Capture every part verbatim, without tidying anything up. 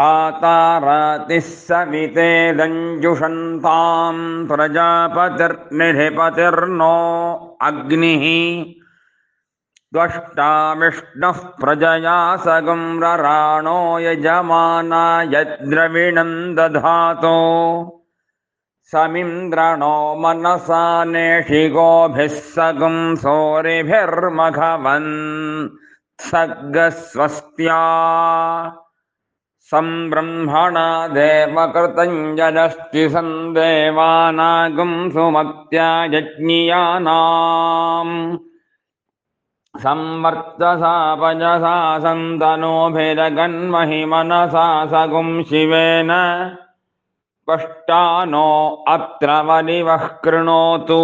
धातारतिः सविते लञ्जुषन्तां प्रजापतिर्निधिपतिर्नो अग्निः द्वष्टा विष्णुः प्रजया सगं रराणो यजमाना यद्द्रविणं दधातो समिन्द्रणो मनसा नेषिगोभिः सगं सूरिभिर्मघवन् सग्गस्वस्त्या संब्रह्मणा देवकृतं यदस्ति सन्देवानागं सुमत्या यज्ञियानाम् संवर्चसा पजसा सन्तनोभिरगन्महिमनसा सगुं शिवेन पष्टानो अत्र वलिवः कृणोतु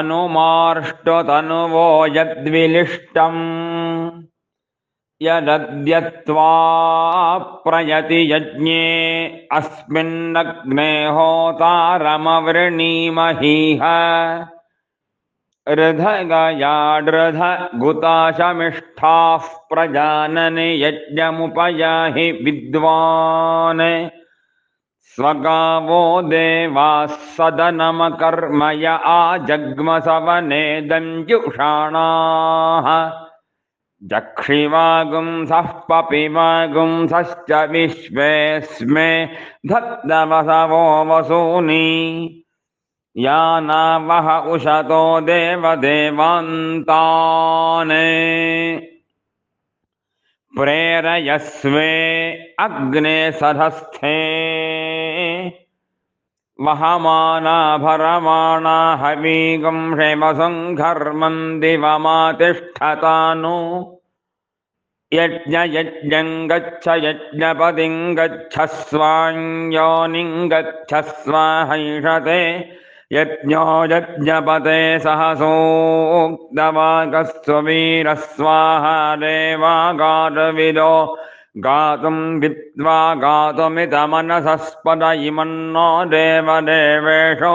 अनुमार्ष्टतनुवो यद्विलिष्टम् यदद्यत्वा प्रयति यज्ञे अस्मिन्नग्ने होतारमवृणीमहीह ऋधगयाडृधगुताशमिष्ठाः प्रजानने यज्ञमुपयाहि विद्वान् स्वगावो देवाः सदनमकर्मय आजग्मसवने दञ्जुषाणाः जक्षिवागुंसः पपिवागुंसश्च विश्वेऽस्मे धत्तवसवो वसूनि यानावह उशतो देवदेवान्ताने प्रेरयस्वे अग्ने सधस्थे वहमाना भरमाणा हवीगं क्षेमसङ्घर्मं दिवमातिष्ठतानु यज्ञ यज्ञं गच्छ यज्ञपतिं गच्छ स्वाञ्योनिं गच्छ स्वाहैषते यज्ञो यज्ञपते सहसोक्तवाकस्वीरस्वाहा देवागारविदो गातुं विद्वा गातुमितमनसस्पद इमन्नो देवदेवेशो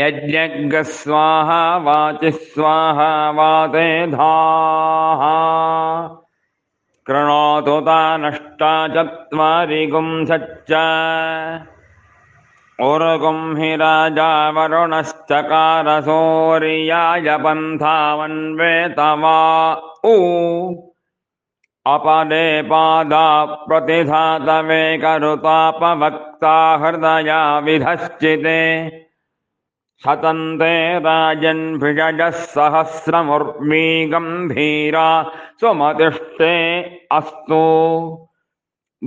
यज्ञस्वाहा वाचिस्वाहा वाते धाहा कृणोतु तानष्टा चत्वारि गुंसच्च उर्गुं हि राजा वरुणश्चकार सूर्याय पन्थावन्वेतवा उ अपदे पादा प्रतिधातवे करुतापवक्ता हृदया विधश्चिते सतन्ते राजन् भिषजः सहस्रमुर्वी गम्भीरा सुमतिष्ठे अस्तु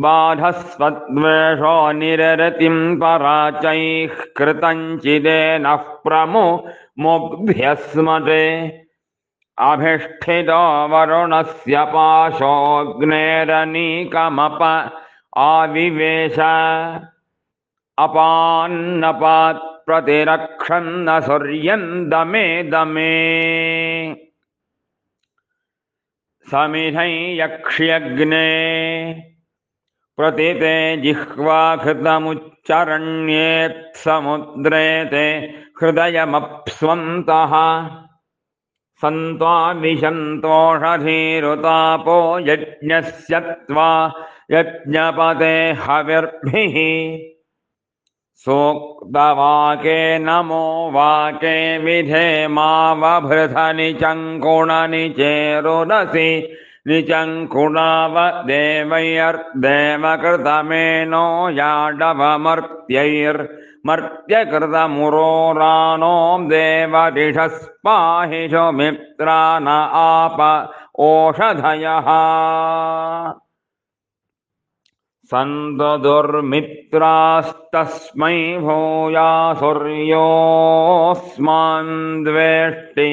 बाधस्वद्वेषो निरतिं पराचैः कृतञ्चिदे नः प्रमु मुभ्यस्मते अभिष्ठितो वरुणस्य पाशोऽग्नेरनीकमप आविवेश अपान्नपात् प्रतिरक्षन्न सूर्यं दमे दमे समिधै यक्ष्यग्ने प्रतिते जिह्वा कृतमुच्चरण्येत् समुद्रे ते हृदयमप्स्वन्तः सन्त्वाविशन्तोषधीरुतापो यज्ञस्य त्वा यज्ञपते हविर्भिः सोक्तवाके नमो वाके विधेमावभृधनिचङ्कुणनिचेरुदसि निचङ्कुणावदेवैर्देवकृतमेनो याडवमर्त्यैर्मर्त्यकृतमुरोराणो देवदिषस्पाहि शो मित्रान आप ओषधयः सन्तो दुर्मित्रास्तस्मै भूया सूर्योऽस्मान् द्वेष्टि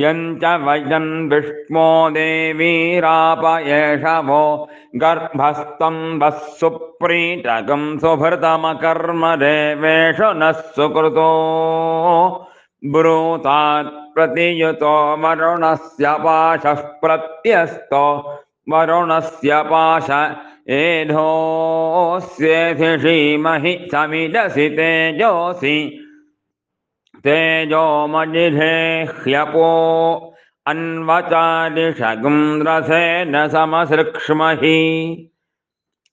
यञ्च वयन् विष्मो देवीराप एष वो गर्भस्तम्भः सुप्रीतकं सुभृतमकर्म देवेषु नः सुकृतो ब्रूतात् प्रतियुतो वरुणस्य पाशः प्रत्यस्तो वरुणस्य पाश एधोऽस्येऽधिषीमहि समिदसि तेजोऽसि तेजोमजिधे ह्यपो अन्वचादिशगुन्द्रसेन समसृक्ष्महि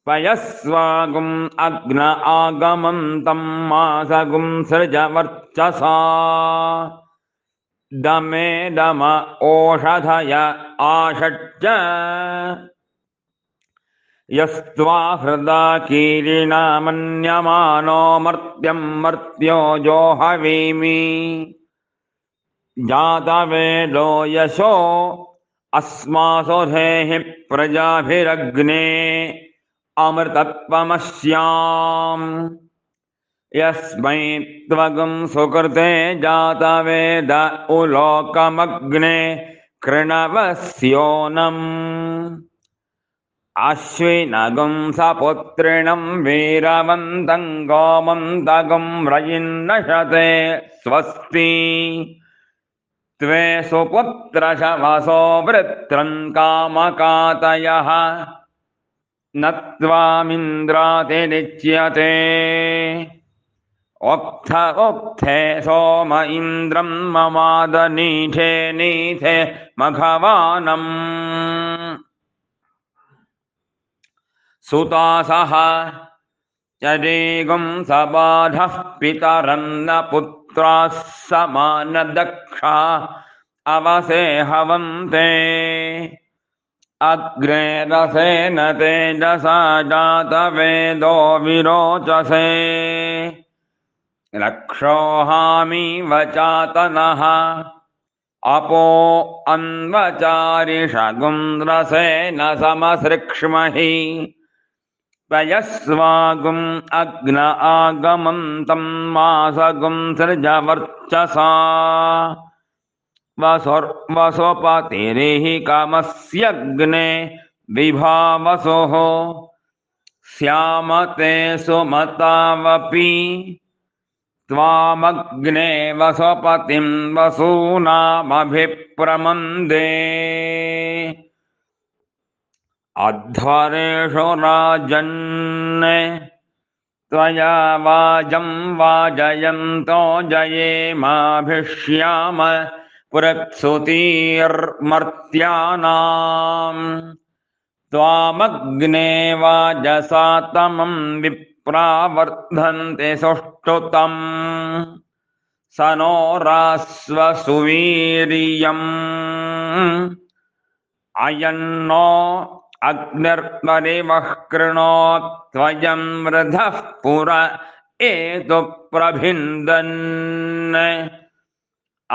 पयस्वागुम् अग्न आगमं तं मासगुम् सृजवर्चसा दमे दम ओषधय आषट्च यस्त्वा हृदा कीरिणा मन्यमानो मर्त्यं मर्त्यो जोहवीमि जातवेदो यशो अस्मासो धेहि प्रजाभिरग्ने अमृतत्वमस्याम् यस्मै त्वगं सुकृते जातवेद उलोकमग्ने कृणवस्योनम् अश्विनगं सपुत्रिणं वीरवन्तं गोमन्तगं रयिन्नशते स्वस्ति त्वे सुपुत्रशवसो वृत्रं कामकातयः नत्वामिन्द्रातिरिच्यते उक्थ उक्थे सोम इन्द्रं ममाद नीथे नीथे मघवानम् सुतासः चरेगं सबाधः पितरन्न पुत्राः समानदक्षा अवसे हवन्ते अग्रे रसेन तेजसा जातवेदो विरोचसे रक्षोहामि वचातनः अपो अन्वचारिषगुन्द्रसेन समसृक्ष्महि पयस्वागुम् अग्न आगमं तं मासगुं सृजवर्चसा वसोपतिरिहि कामस्यग्ने विभावसोः श्यामते सुमतावपि त्वामग्ने वसोपतिं वसूनामभिप्रमन्दे अध्वरेषु राजन् त्वया वाजं वाजयन्तो जयेमाभिष्याम पुरत्सुतीर्मर्त्यानाम् त्वामग्ने वाजसा तमं विप्रावर्धन्ते सुष्ठुतम् स नो रास्वसुवीर्यम् अयन्नो अग्निर्परिवक्णोत् त्वयं वृधः पुर एतु प्रभिन्दन्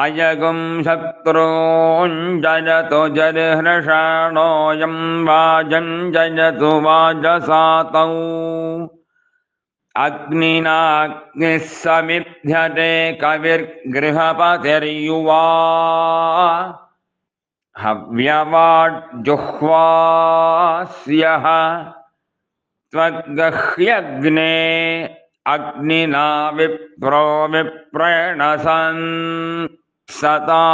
अयगुं शत्रून् जयतु जर्हृषाणोऽयं वाजं जयतु वाजसातौ अग्निनाग्निः समिध्यते कविर्गृहपतिर्युवा हव्यवाज्जुह्वास्यः त्वद्गह्यग्ने अग्निना विप्रो विप्रेण संसता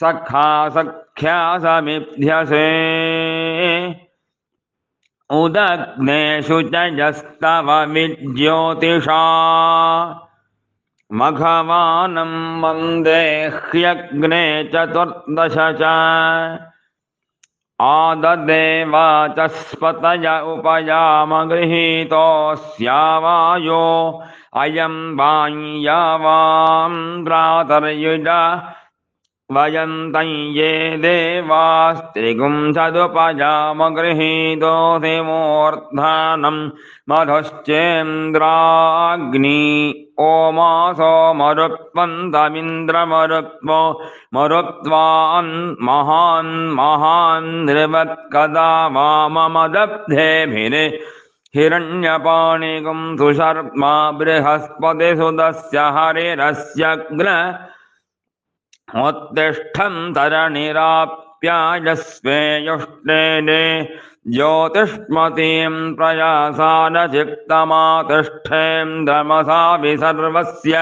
सखा सख्या समिध्यसे उदग्नेषु च यस्तव विज्योतिषा मघवानं वन्दे ह्यग्ने चतुर्दश च आददेवाचस्पतय उपयामगृहीतोऽस्यावायो अयं वाञ्यावां भ्रातर्युज वयन्तं ये देवास्त्रिगुं सदुपयामगृहीतोऽसि मूर्धनं मधुश्चेन्द्राग्नि ओमासो मरुत्पन्दमिन्द्रमरुत्वो मरुत्वान् महान् महान् नृवत्कदा वाममदब्धेभिरे हिरण्यपाणिगुं सुशर्मा बृहस्पतिसुदस्य हरिरस्यग्र उत्तिष्ठं तरणिराप्यायस्वेयुष्टेने ज्योतिष्मतीं प्रयासान चित्तमातिष्ठेन्द्रमसा विसर्वस्य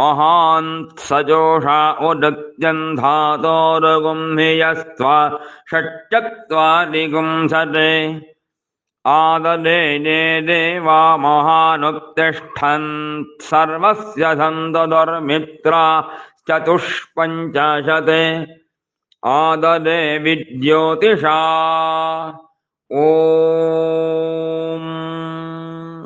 महान् सजोषा उदत्यं धातोरुगुं हियस्त्वा षट्चत्वारिगुं सते आददेने देवा महानुत्तिष्ठन् सर्वस्य सन्ततुर्मित्रा चतुष्पञ्चाशते आददे विद्योतिषा। ओ